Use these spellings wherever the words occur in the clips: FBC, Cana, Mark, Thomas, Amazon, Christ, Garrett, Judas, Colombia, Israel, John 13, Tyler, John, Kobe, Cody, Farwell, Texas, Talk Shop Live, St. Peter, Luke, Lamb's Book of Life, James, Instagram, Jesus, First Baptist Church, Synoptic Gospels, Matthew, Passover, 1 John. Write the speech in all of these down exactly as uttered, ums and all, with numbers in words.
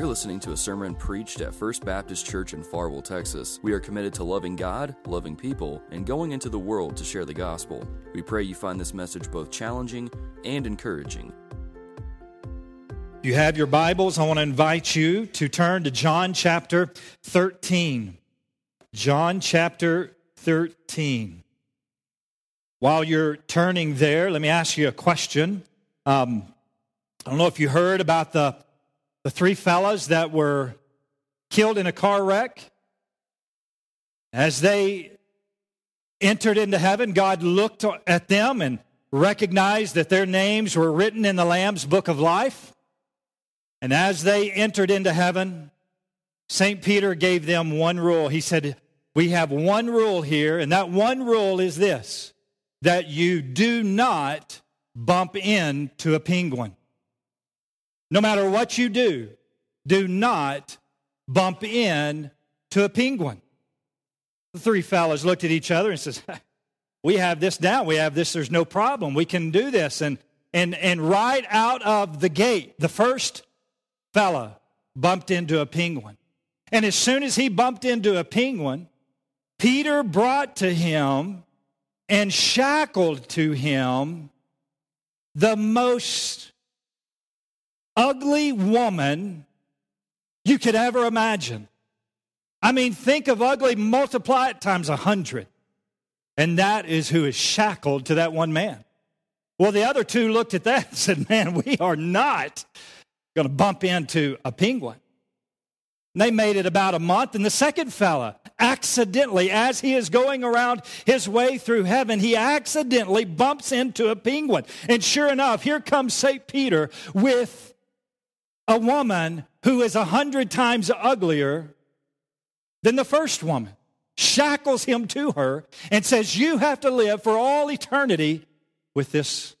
You're listening to a sermon preached at First Baptist Church in Farwell, Texas. We are committed to loving God, loving people, and going into the world to share the gospel. We pray you find this message both challenging and encouraging. If you have your Bibles, I want to invite you to turn to John chapter thirteen. John chapter thirteen. While you're turning there, let me ask you a question. Um, I don't know if you heard about the, the three fellas that were killed in a car wreck. As they entered into heaven, God looked at them and recognized that their names were written in the Lamb's Book of Life. And as they entered into heaven, Saint Peter gave them one rule. He said, we have one rule here, and that one rule is this, that you do not bump into a penguin. No matter what you do, do not bump into a penguin. The three fellas looked at each other and says, we have this down. We have this. There's no problem. We can do this. And and and right out of the gate, the first fella bumped into a penguin. And as soon as he bumped into a penguin, Peter brought to him and shackled to him the most ugly woman you could ever imagine. I mean, think of ugly, multiply it times a hundred. And that is who is shackled to that one man. Well, the other two looked at that and said, man, we are not going to bump into a penguin. And they made it about a month, and the second fella accidentally, as he is going around his way through heaven, he accidentally bumps into a penguin. And sure enough, here comes Saint Peter with a woman who is a hundred times uglier than the first woman, shackles him to her, and says, you have to live for all eternity with this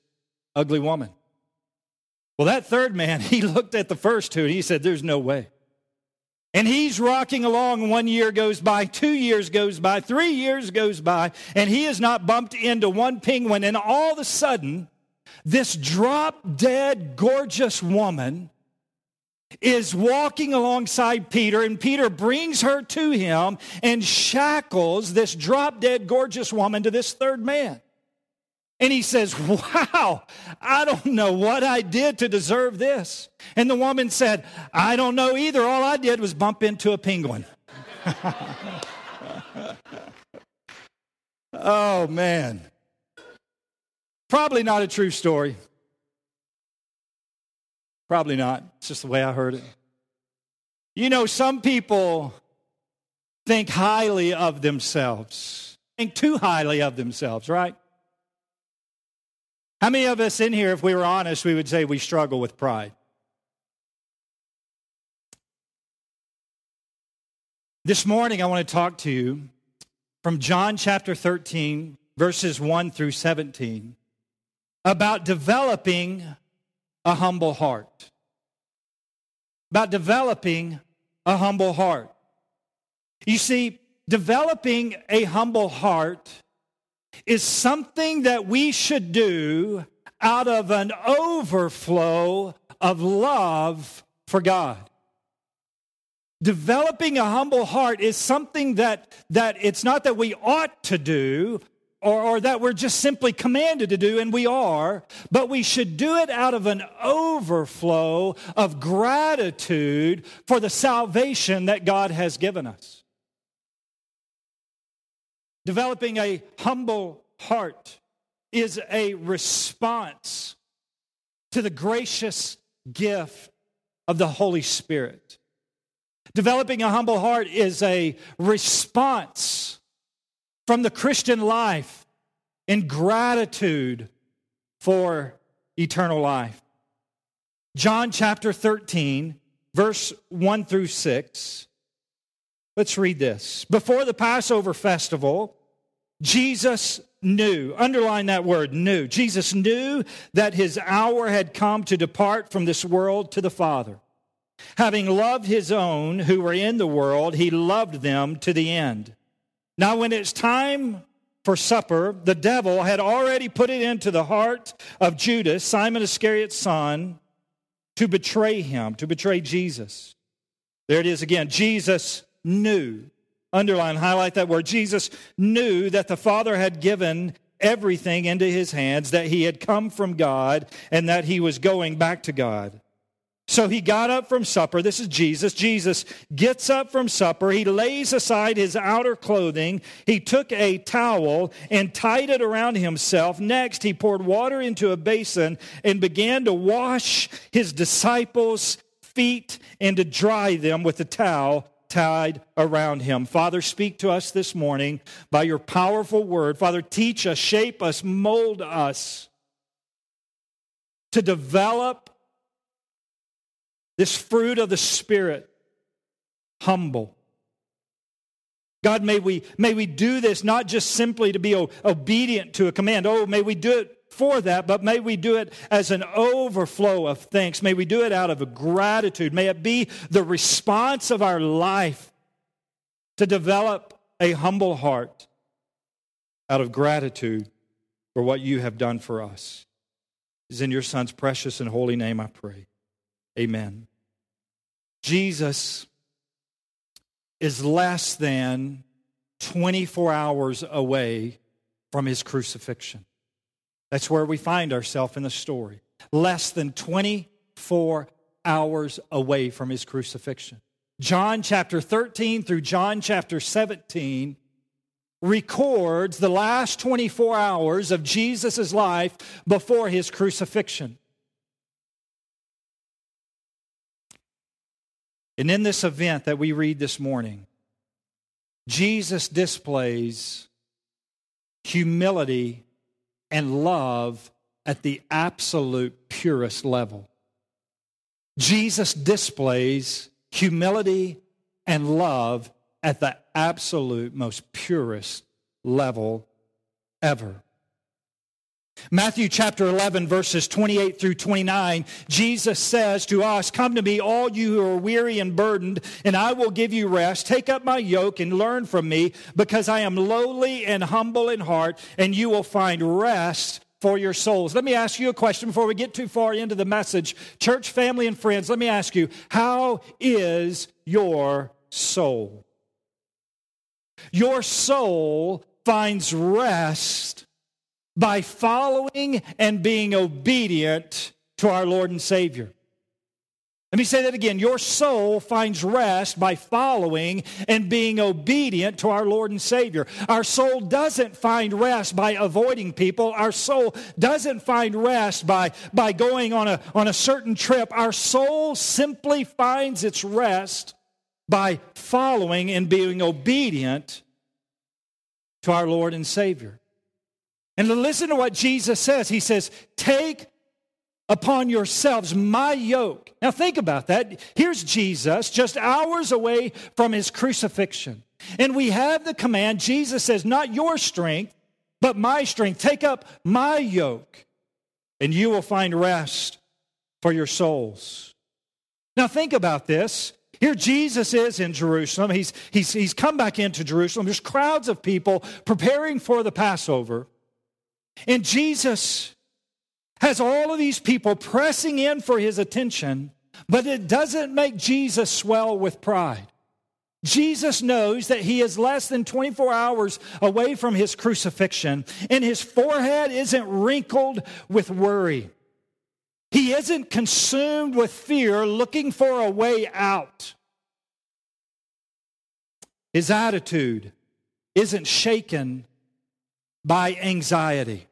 ugly woman. Well, that third man, he looked at the first two, and he said, there's no way. And he's rocking along, one year goes by, two years goes by, three years goes by, and he has not bumped into one penguin. And all of a sudden, this drop-dead gorgeous woman is walking alongside Peter, and Peter brings her to him and shackles this drop-dead gorgeous woman to this third man. And he says, wow, I don't know what I did to deserve this. And the woman said, I don't know either. All I did was bump into a penguin. Oh, man. Probably not a true story. Probably not. It's just the way I heard it. You know, some people think highly of themselves, think too highly of themselves, right? How many of us in here, if we were honest, we would say we struggle with pride? This morning, I want to talk to you from John chapter thirteen, verses one through seventeen, about developing a humble heart. About developing a humble heart. You see, developing a humble heart is something that we should do out of an overflow of love for God. Developing a humble heart is something that, that it's not that we ought to do or, or that we're just simply commanded to do, and we are, but we should do it out of an overflow of gratitude for the salvation that God has given us. Developing a humble heart is a response to the gracious gift of the Holy Spirit. Developing a humble heart is a response from the Christian life in gratitude for eternal life. John chapter thirteen, verse one through six. Let's read this. Before the Passover festival, Jesus knew, underline that word, knew. Jesus knew that his hour had come to depart from this world to the Father. Having loved his own who were in the world, he loved them to the end. Now when it's time for supper, the devil had already put it into the heart of Judas, Simon Iscariot's son, to betray him, to betray Jesus. There it is again. Jesus knew. Underline, highlight that word. Jesus knew that the Father had given everything into his hands, that he had come from God, and that he was going back to God. So he got up from supper. This is Jesus. Jesus gets up from supper. He lays aside his outer clothing. He took a towel and tied it around himself. Next, he poured water into a basin and began to wash his disciples' feet and to dry them with the towel tied around him. Father, speak to us this morning by your powerful word. Father, teach us, shape us, mold us to develop this fruit of the Spirit, humble. God, may we, may we do this not just simply to be obedient to a command. Oh, may we do it for that, but may we do it as an overflow of thanks. May we do it out of a gratitude. May it be the response of our life to develop a humble heart out of gratitude for what you have done for us. It is in your Son's precious and holy name I pray. Amen. Jesus is less than twenty-four hours away from his crucifixion. That's where we find ourselves in the story. Less than twenty-four hours away from his crucifixion. John chapter thirteen through John chapter seventeen records the last twenty-four hours of Jesus' life before his crucifixion. And in this event that we read this morning, Jesus displays humility and love at the absolute purest level. Jesus displays humility and love at the absolute most purest level ever. Matthew chapter eleven, verses twenty-eight through twenty-nine, Jesus says to us, "Come to me, all you who are weary and burdened, and I will give you rest. Take up my yoke and learn from me, because I am lowly and humble in heart, and you will find rest for your souls." Let me ask you a question before we get too far into the message. Church, family, and friends, let me ask you, how is your soul? Your soul finds rest by following and being obedient to our Lord and Savior. Let me say that again. Your soul finds rest by following and being obedient to our Lord and Savior. Our soul doesn't find rest by avoiding people. Our soul doesn't find rest by, by going on a, on a certain trip. Our soul simply finds its rest by following and being obedient to our Lord and Savior. And listen to what Jesus says. He says, "Take upon yourselves my yoke." Now think about that. Here's Jesus, just hours away from his crucifixion. And we have the command. Jesus says, "Not your strength, but my strength. Take up my yoke, and you will find rest for your souls." Now think about this. Here Jesus is in Jerusalem. He's, he's, he's come back into Jerusalem. There's crowds of people preparing for the Passover. And Jesus has all of these people pressing in for his attention, but it doesn't make Jesus swell with pride. Jesus knows that he is less than twenty-four hours away from his crucifixion, and his forehead isn't wrinkled with worry. He isn't consumed with fear, looking for a way out. His attitude isn't shaken by anxiety.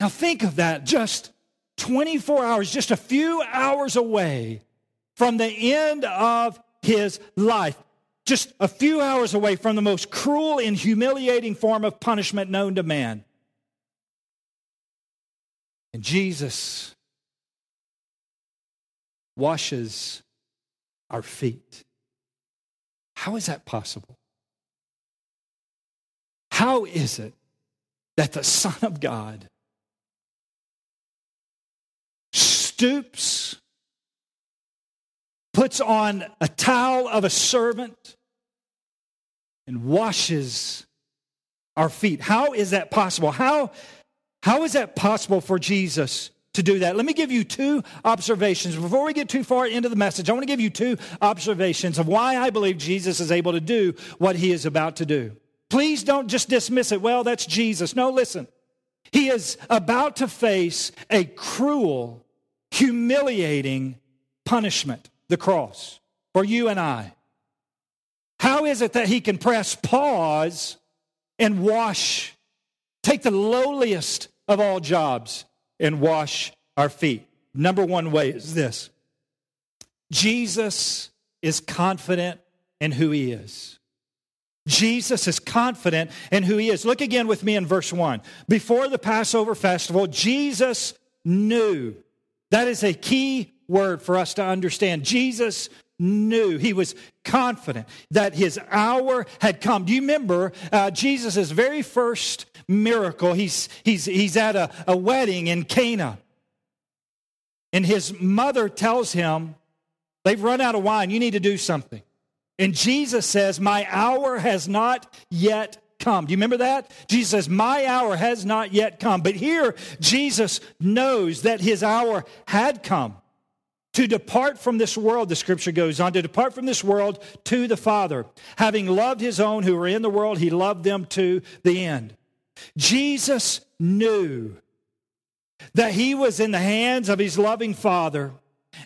Now think of that, just twenty-four hours, just a few hours away from the end of his life. Just a few hours away from the most cruel and humiliating form of punishment known to man. And Jesus washes our feet. How is that possible? How is it that the Son of God stoops, puts on a towel of a servant, and washes our feet? How is that possible? How, how is that possible for Jesus to do that. Let me give you two observations. Before we get too far into the message, I want to give you two observations of why I believe Jesus is able to do what he is about to do. Please don't just dismiss it. Well, that's Jesus. No, listen. He is about to face a cruel, humiliating punishment, the cross, for you and I. How is it that he can press pause and wash, take the lowliest of all jobs and wash our feet? Number one way is this: Jesus is confident in who he is. Jesus is confident in who he is. Look again with me in verse one. Before the Passover festival, Jesus knew. That is a key word for us to understand. Jesus knew. He was confident that his hour had come. Do you remember uh, Jesus' very first miracle? He's, he's, he's at a, a wedding in Cana. And his mother tells him, they've run out of wine. You need to do something. And Jesus says, my hour has not yet come. Do you remember that? Jesus says, my hour has not yet come. But here, Jesus knows that his hour had come to depart from this world, the scripture goes on, to depart from this world to the Father. Having loved his own who were in the world, he loved them to the end. Jesus knew that he was in the hands of his loving Father.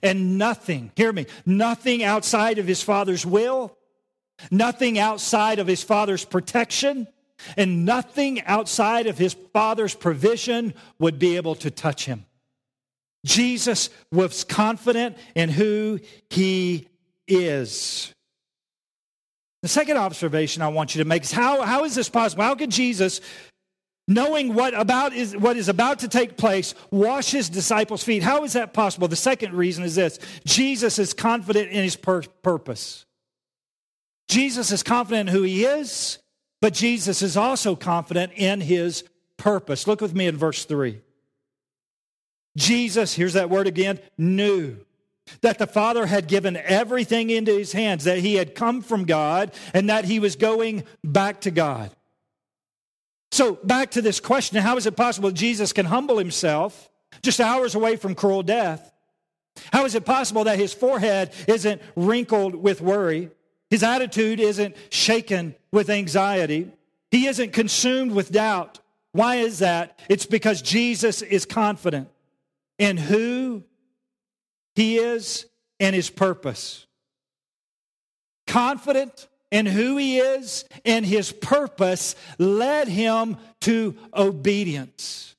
And nothing, hear me, nothing outside of his Father's will, nothing outside of his Father's protection, and nothing outside of his Father's provision would be able to touch him. Jesus was confident in who he is. The second observation I want you to make is how, how is this possible? How could Jesus, knowing what about is what is about to take place, wash his disciples' feet? How is that possible? The second reason is this: Jesus is confident in his pur- purpose. Jesus is confident in who he is, but Jesus is also confident in his purpose. Look with me in verse three. Jesus, here's that word again, knew that the Father had given everything into his hands, that he had come from God, and that he was going back to God. So back to this question, how is it possible Jesus can humble himself just hours away from cruel death? How is it possible that his forehead isn't wrinkled with worry? His attitude isn't shaken with anxiety. He isn't consumed with doubt. Why is that? It's because Jesus is confident in who he is and his purpose. Confident and who he is and his purpose led him to obedience.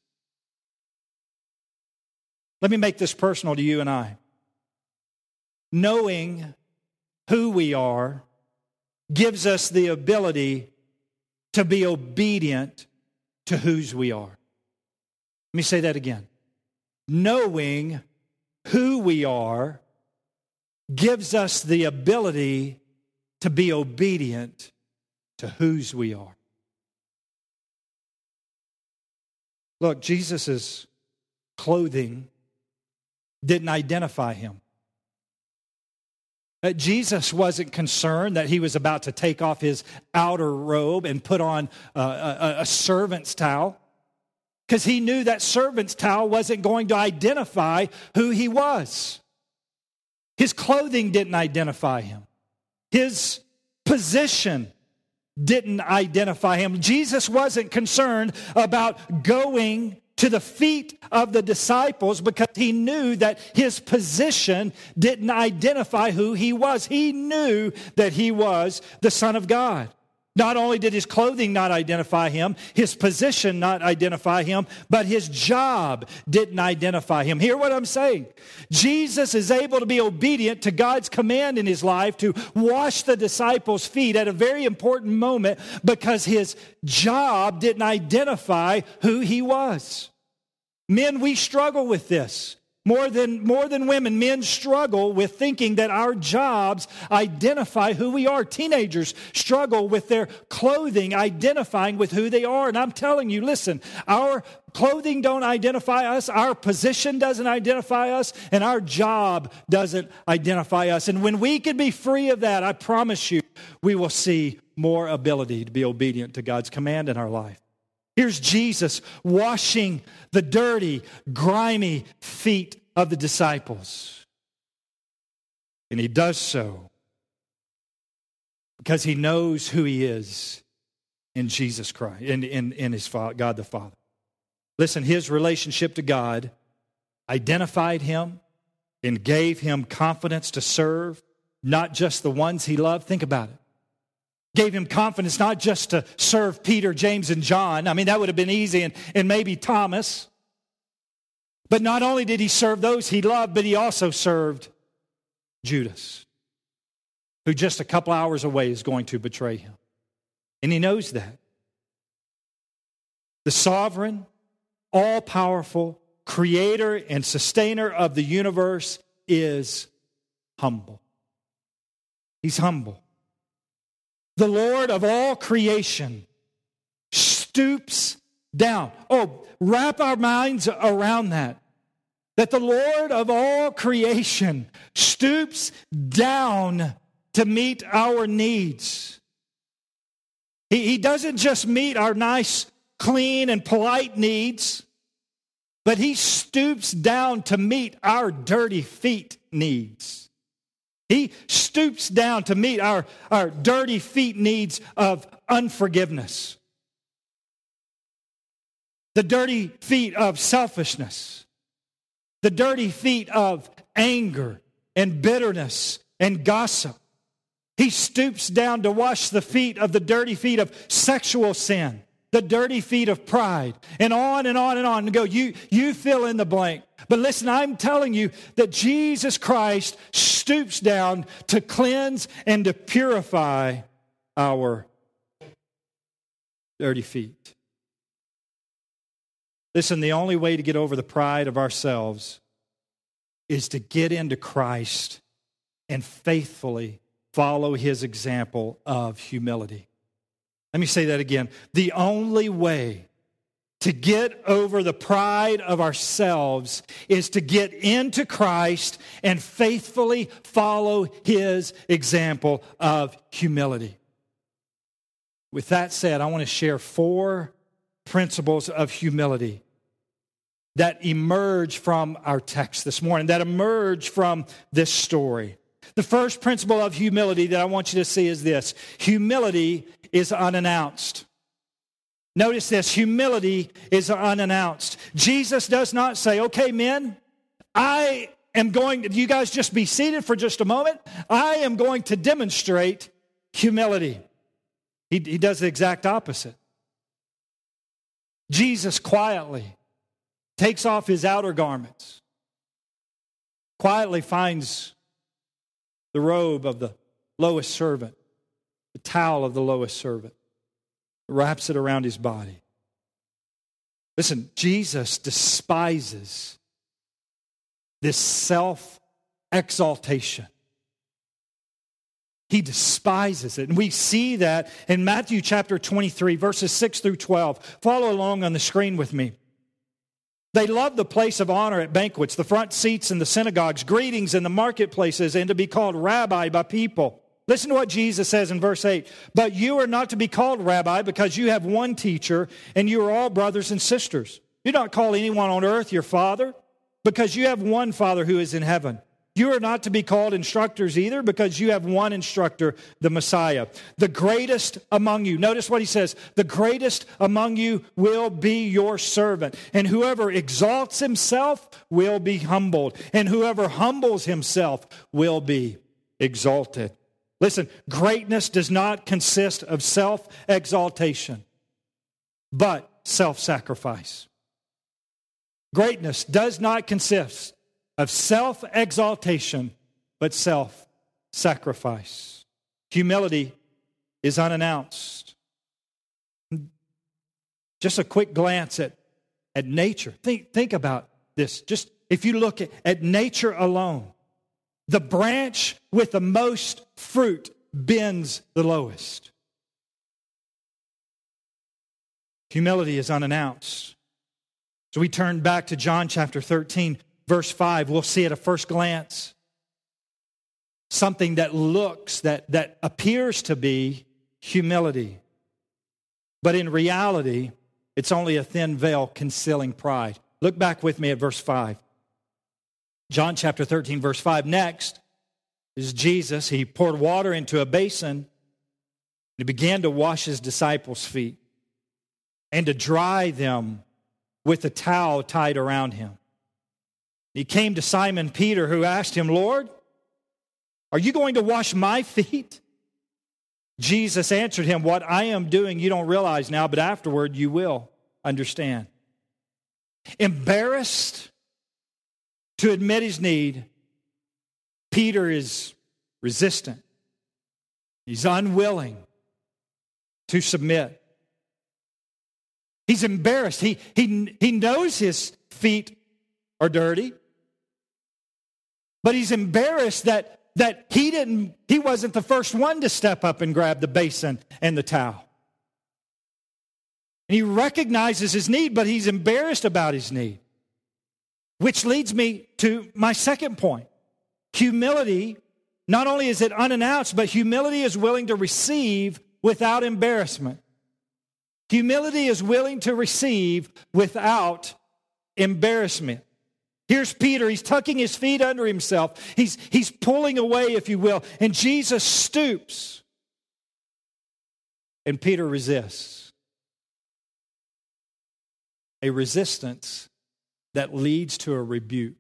Let me make this personal to you and I. Knowing who we are gives us the ability to be obedient to whose we are. Let me say that again. Knowing who we are gives us the ability to be obedient to whose we are. Look, Jesus' clothing didn't identify him. Jesus wasn't concerned that he was about to take off his outer robe and put on a, a, a servant's towel, because he knew that servant's towel wasn't going to identify who he was. His clothing didn't identify him. His position didn't identify him. Jesus wasn't concerned about going to the feet of the disciples because he knew that his position didn't identify who he was. He knew that he was the Son of God. Not only did his clothing not identify him, his position not identify him, but his job didn't identify him. Hear what I'm saying? Jesus is able to be obedient to God's command in his life to wash the disciples' feet at a very important moment because his job didn't identify who he was. Men, we struggle with this. More than, more than women, men struggle with thinking that our jobs identify who we are. Teenagers struggle with their clothing identifying with who they are. And I'm telling you, listen, our clothing don't identify us, our position doesn't identify us, and our job doesn't identify us. And when we can be free of that, I promise you, we will see more ability to be obedient to God's command in our life. Here's Jesus washing the dirty, grimy feet of the disciples. And he does so because he knows who he is in Jesus Christ, in, in, in his Father, God the Father. Listen, his relationship to God identified him and gave him confidence to serve not just the ones he loved. Think about it. Gave him confidence not just to serve Peter, James, and John. I mean, that would have been easy, and, and maybe Thomas. But not only did he serve those he loved, but he also served Judas, who just a couple hours away is going to betray him. And he knows that. The sovereign, all-powerful creator and sustainer of the universe is humble. He's humble. The Lord of all creation stoops down. Oh, wrap our minds around that. That the Lord of all creation stoops down to meet our needs. He, he doesn't just meet our nice, clean, and polite needs, but he stoops down to meet our dirty feet needs. He stoops down to meet our, our dirty feet needs of unforgiveness. The dirty feet of selfishness. The dirty feet of anger and bitterness and gossip. He stoops down to wash the feet of the dirty feet of sexual sin. The dirty feet of pride, and on and on and on and go. You, you fill in the blank. But listen, I'm telling you that Jesus Christ stoops down to cleanse and to purify our dirty feet. Listen, the only way to get over the pride of ourselves is to get into Christ and faithfully follow his example of humility. Let me say that again. The only way to get over the pride of ourselves is to get into Christ and faithfully follow his example of humility. With that said, I want to share four principles of humility that emerge from our text this morning, that emerge from this story. The first principle of humility that I want you to see is this. Humility is unannounced. Notice this. Humility is unannounced. Jesus does not say, okay, men, I am going to, you guys just be seated for just a moment. I am going to demonstrate humility. He, he does the exact opposite. Jesus quietly takes off his outer garments, quietly finds the robe of the lowest servant, the towel of the lowest servant, wraps it around his body. Listen, Jesus despises this self-exaltation. He despises it. And we see that in Matthew chapter twenty-three, verses six through twelve. Follow along on the screen with me. They love the place of honor at banquets, the front seats in the synagogues, greetings in the marketplaces, and to be called rabbi by people. Listen to what Jesus says in verse eight. But you are not to be called rabbi because you have one teacher and you are all brothers and sisters. Do not call anyone on earth your father because you have one Father who is in heaven. You are not to be called instructors either because you have one instructor, the Messiah. The greatest among you, notice what he says, the greatest among you will be your servant. And whoever exalts himself will be humbled. And whoever humbles himself will be exalted. Listen, greatness does not consist of self-exaltation, but self-sacrifice. Greatness does not consist of self-exaltation, but self-sacrifice. Humility is unannounced. Just a quick glance at, at nature. Think, think about this. Just if you look at, at nature alone, the branch with the most fruit bends the lowest. Humility is unannounced. So we turn back to John chapter thirteen, verse five. We'll see at a first glance something that looks, that, that appears to be humility. But in reality, It's only a thin veil concealing pride. Look back with me at verse five. John chapter thirteen, verse five. Next is Jesus. He poured water into a basin and he began to wash his disciples' feet and to dry them with a towel tied around him. He came to Simon Peter, who asked him, Lord, are you going to wash my feet? Jesus answered him, what I am doing you don't realize now, but afterward you will understand. Embarrassed to admit his need, Peter is resistant. He's unwilling to submit. He's embarrassed. He, he, he knows his feet are dirty, but he's embarrassed that That he didn't, he wasn't the first one to step up and grab the basin and the towel. And he recognizes his need, but he's embarrassed about his need. Which leads me to my second point. Humility, not only is it unannounced, but humility is willing to receive without embarrassment. Humility is willing to receive without embarrassment. Here's Peter. He's tucking his feet under himself. He's, he's pulling away, if you will. And Jesus stoops. And Peter resists. A resistance that leads to a rebuke.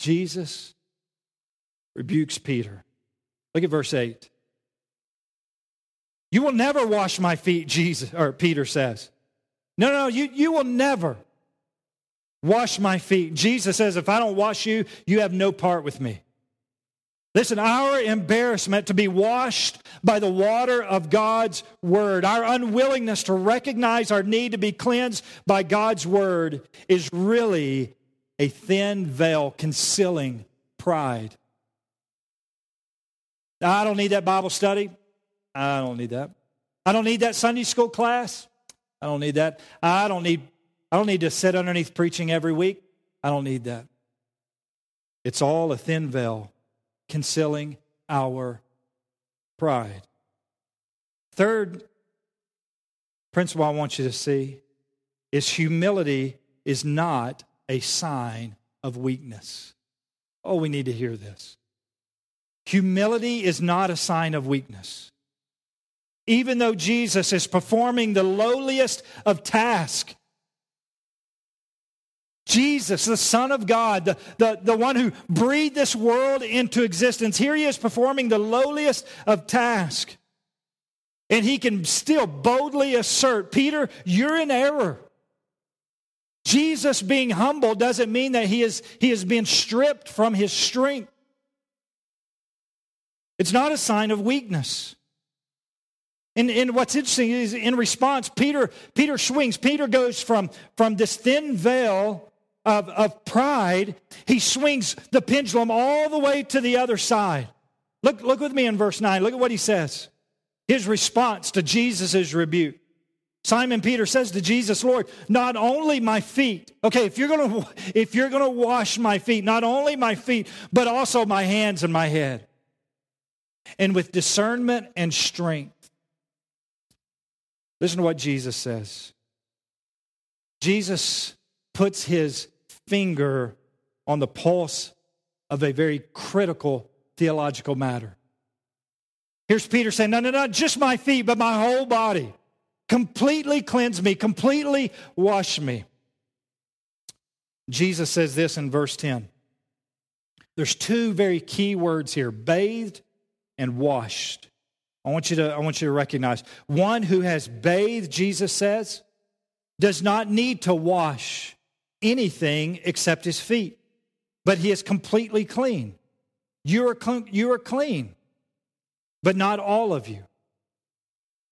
Jesus rebukes Peter. Look at verse eight. You will never wash my feet, Jesus, or Peter says. No, no, you, you will never wash my feet. Jesus says, if I don't wash you, you have no part with me. Listen, our embarrassment to be washed by the water of God's word, our unwillingness to recognize our need to be cleansed by God's word is really a thin veil concealing pride. I don't need that Bible study. I don't need that. I don't need that Sunday school class. I don't need that. I don't need I don't need to sit underneath preaching every week. I don't need that. It's all a thin veil concealing our pride. Third principle I want you to see is humility is not a sign of weakness. Oh, we need to hear this. Humility is not a sign of weakness. Even though Jesus is performing the lowliest of tasks, Jesus, the Son of God, the, the, the one who breathed this world into existence. Here he is performing the lowliest of tasks. And he can still boldly assert, Peter, you're in error. Jesus being humble doesn't mean that he is, he is being stripped from his strength. It's not a sign of weakness. And, and what's interesting is in response, Peter, Peter swings. Peter goes from, from this thin veil Of, of pride, he swings the pendulum all the way to the other side. Look, look with me in verse nine. Look at what he says. His response to Jesus' rebuke. Simon Peter says to Jesus, Lord, not only my feet. Okay, if you're gonna if you're gonna wash my feet, not only my feet, but also my hands and my head. And with discernment and strength. Listen to what Jesus says. Jesus puts his finger on the pulse of a very critical theological matter. Here's Peter saying, no, no, not just my feet, but my whole body. Completely cleanse me, completely wash me. Jesus says this in verse ten. There's two very key words here, bathed and washed. I want you to, I want you to recognize. One who has bathed, Jesus says, does not need to wash anything except his feet, but he is completely clean. You are, cl- you are clean, but not all of you.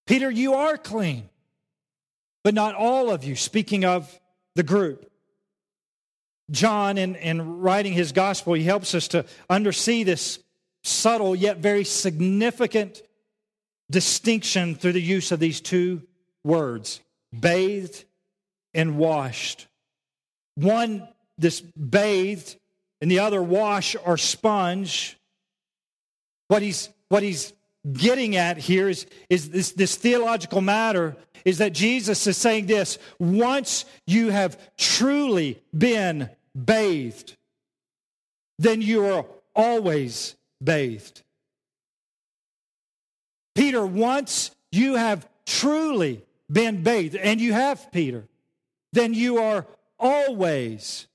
Peter, you are clean, but not all of you. Speaking of the group, John, in, in writing his gospel, he helps us to undersee this subtle yet very significant distinction through the use of these two words, bathed and washed. One, this bathed, and the other wash or sponge. What he's, what he's getting at here is, is this, this theological matter is that Jesus is saying this: once you have truly been bathed, then you are always bathed. Peter, once you have truly been bathed, and you have, Peter, then you are always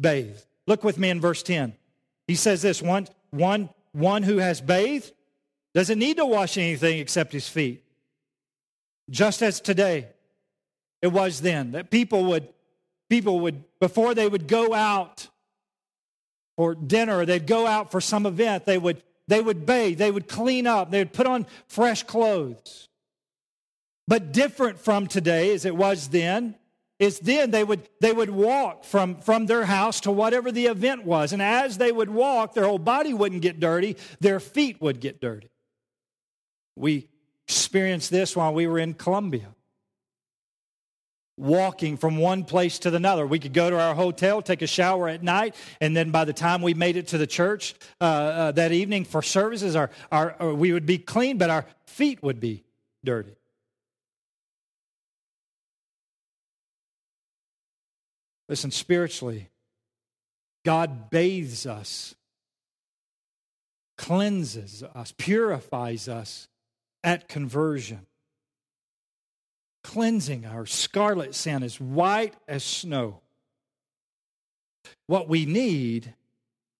bathed. Look with me in verse ten. He says this, one, one, one who has bathed doesn't need to wash anything except his feet. Just as today it was then, that people would, people would, before they would go out for dinner, or they'd go out for some event, they would, they would bathe, they would clean up, they would put on fresh clothes. But different from today as it was then, is then they would they would walk from, from their house to whatever the event was. And as they would walk, their whole body wouldn't get dirty, their feet would get dirty. We experienced this while we were in Colombia, walking from one place to another. We could go to our hotel, take a shower at night, and then by the time we made it to the church uh, uh, that evening for services, our, our, our we would be clean, but our feet would be dirty. Listen, spiritually, God bathes us, cleanses us, purifies us at conversion, cleansing our scarlet sin as white as snow. What we need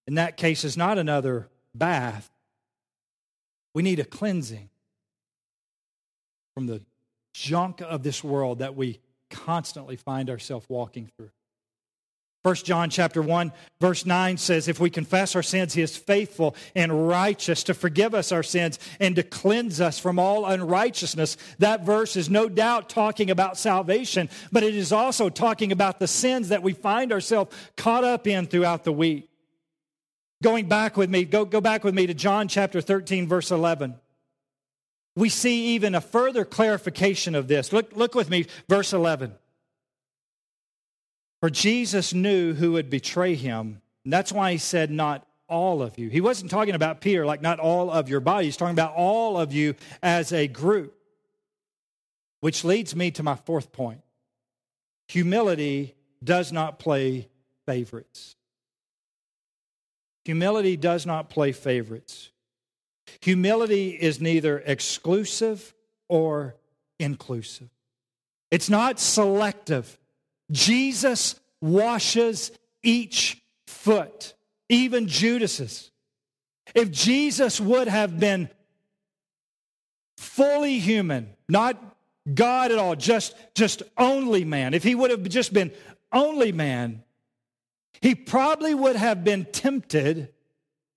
in that case is not another bath. We need a cleansing from the junk of this world that we constantly find ourselves walking through. First John chapter one, verse nine says, if we confess our sins, he is faithful and righteous to forgive us our sins and to cleanse us from all unrighteousness. That verse is no doubt talking about salvation, but it is also talking about the sins that we find ourselves caught up in throughout the week. Going back with me, go, go back with me to John chapter thirteen, verse eleven. We see even a further clarification of this. Look, look with me, verse eleven. For Jesus knew who would betray him. And that's why he said, not all of you. He wasn't talking about Peter, like not all of your body. He's talking about all of you as a group. Which leads me to my fourth point. Humility does not play favorites. Humility does not play favorites. Humility is neither exclusive or inclusive. It's not selective. Jesus washes each foot, even Judas's. If Jesus would have been fully human, not God at all, just, just only man, if he would have just been only man, he probably would have been tempted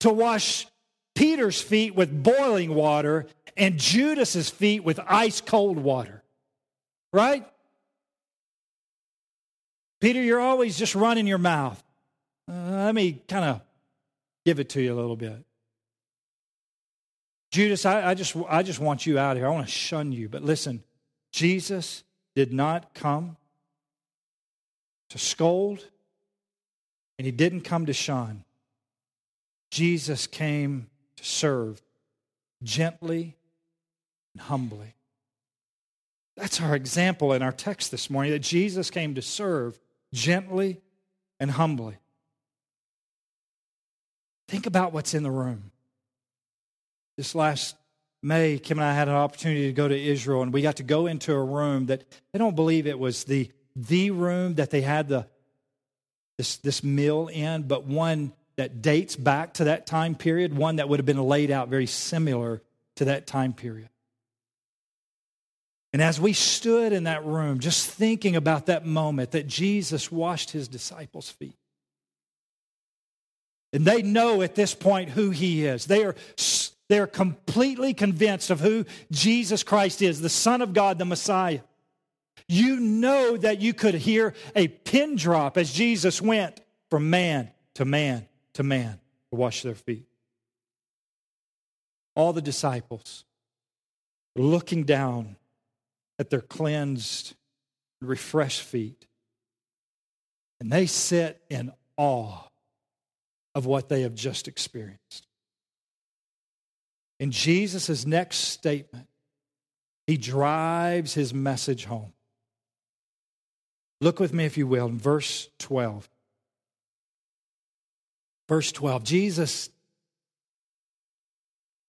to wash Peter's feet with boiling water and Judas's feet with ice-cold water, right? Peter, you're always just running your mouth. Uh, let me kind of give it to you a little bit. Judas, I, I just I just want you out of here. I want to shun you. But listen, Jesus did not come to scold, and he didn't come to shun. Jesus came to serve gently and humbly. That's our example in our text this morning, that Jesus came to serve gently and humbly. Think about what's in the room. This last May, Kim and I had an opportunity to go to Israel, and we got to go into a room that I don't believe it was the the room that they had the this this meal in, but one that dates back to that time period, one that would have been laid out very similar to that time period. And as we stood in that room, just thinking about that moment that Jesus washed his disciples' feet. And they know at this point who he is. They are, they are completely convinced of who Jesus Christ is, the Son of God, the Messiah. You know that you could hear a pin drop as Jesus went from man to man to man to wash their feet. All the disciples looking down at their cleansed, refreshed feet. And they sit in awe of what they have just experienced. In Jesus' next statement, he drives his message home. Look with me, if you will, in verse twelve. Verse twelve, Jesus,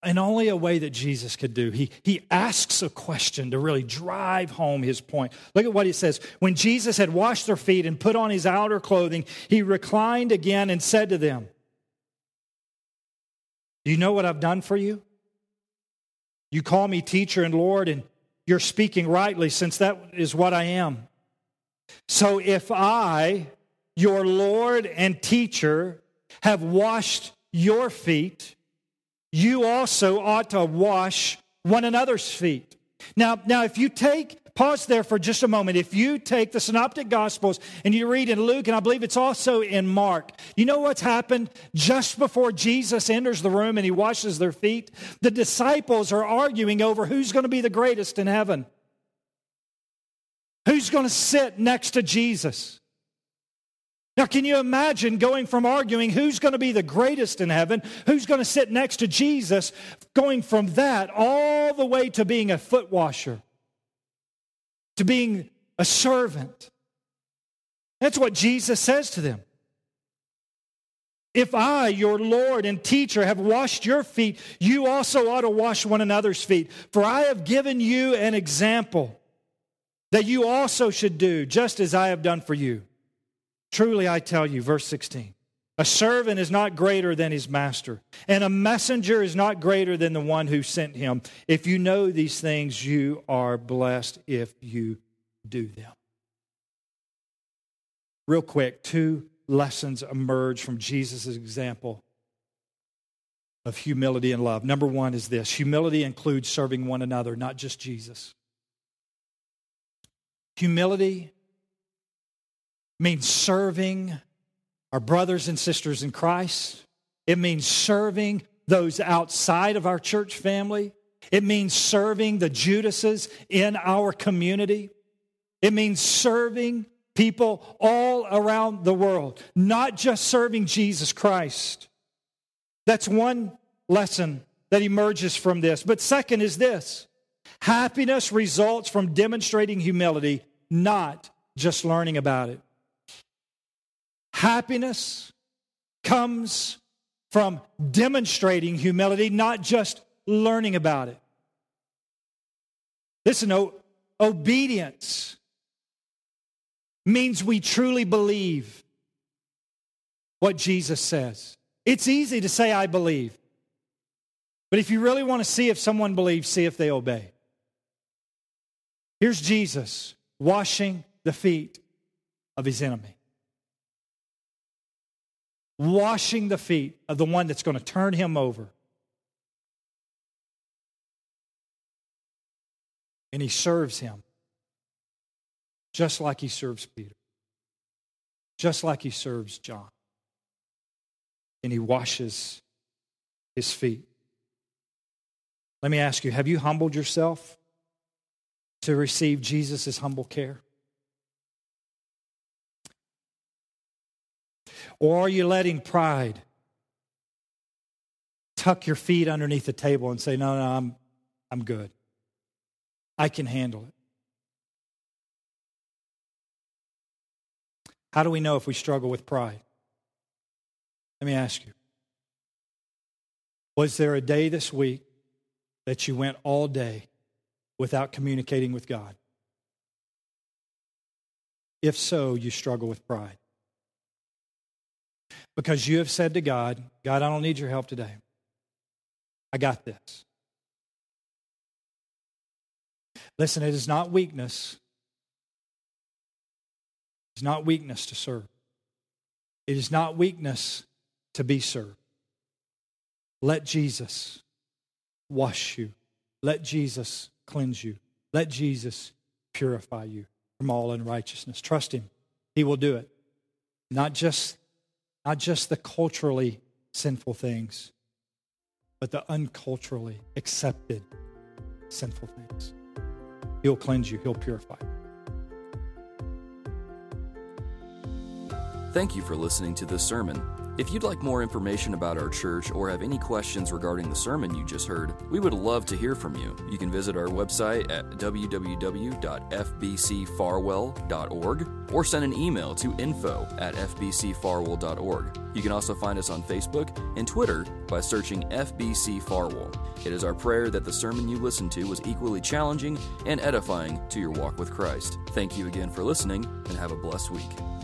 in only a way that Jesus could do, he, he asks a question to really drive home his point. Look at what he says. When Jesus had washed their feet and put on his outer clothing, he reclined again and said to them, "Do you know what I've done for you? You call me teacher and Lord, and you're speaking rightly, since that is what I am. So if I, your Lord and teacher, have washed your feet, you also ought to wash one another's feet." Now, now if you take, pause there for just a moment. If you take the Synoptic Gospels and you read in Luke, and I believe it's also in Mark, you know what's happened just before Jesus enters the room and he washes their feet? The disciples are arguing over who's going to be the greatest in heaven. Who's going to sit next to Jesus? Now, can you imagine going from arguing who's going to be the greatest in heaven, who's going to sit next to Jesus, going from that all the way to being a foot washer, to being a servant? That's what Jesus says to them. If I, your Lord and teacher, have washed your feet, you also ought to wash one another's feet. For I have given you an example that you also should do, just as I have done for you. Truly I tell you, verse sixteen, a servant is not greater than his master, and a messenger is not greater than the one who sent him. If you know these things, you are blessed if you do them. Real quick, two lessons emerge from Jesus' example of humility and love. Number one is this: humility includes serving one another, not just Jesus. Humility means serving our brothers and sisters in Christ. It means serving those outside of our church family. It means serving the Judases in our community. It means serving people all around the world, not just serving Jesus Christ. That's one lesson that emerges from this. But second is this: happiness results from demonstrating humility, not just learning about it. Happiness comes from demonstrating humility, not just learning about it. Listen, o- obedience means we truly believe what Jesus says. It's easy to say, I believe. But if you really want to see if someone believes, see if they obey. Here's Jesus washing the feet of his enemy. Washing the feet of the one that's going to turn him over. And he serves him just like he serves Peter, just like he serves John. And he washes his feet. Let me ask you, have you humbled yourself to receive Jesus' humble care? Or are you letting pride tuck your feet underneath the table and say, no, no, I'm, I'm good. I can handle it. How do we know if we struggle with pride? Let me ask you. Was there a day this week that you went all day without communicating with God? If so, you struggle with pride. Because you have said to God, God, I don't need your help today. I got this. Listen, it is not weakness. It's not weakness to serve. It is not weakness to be served. Let Jesus wash you. Let Jesus cleanse you. Let Jesus purify you from all unrighteousness. Trust him. He will do it. Not just Not just the culturally sinful things, but the unculturally accepted sinful things. He'll cleanse you. He'll purify you. Thank you for listening to this sermon. If you'd like more information about our church or have any questions regarding the sermon you just heard, we would love to hear from you. You can visit our website at w w w dot f b c farwell dot org or send an email to info at f b c farwell dot org. You can also find us on Facebook and Twitter by searching F B C Farwell. It is our prayer that the sermon you listened to was equally challenging and edifying to your walk with Christ. Thank you again for listening, and have a blessed week.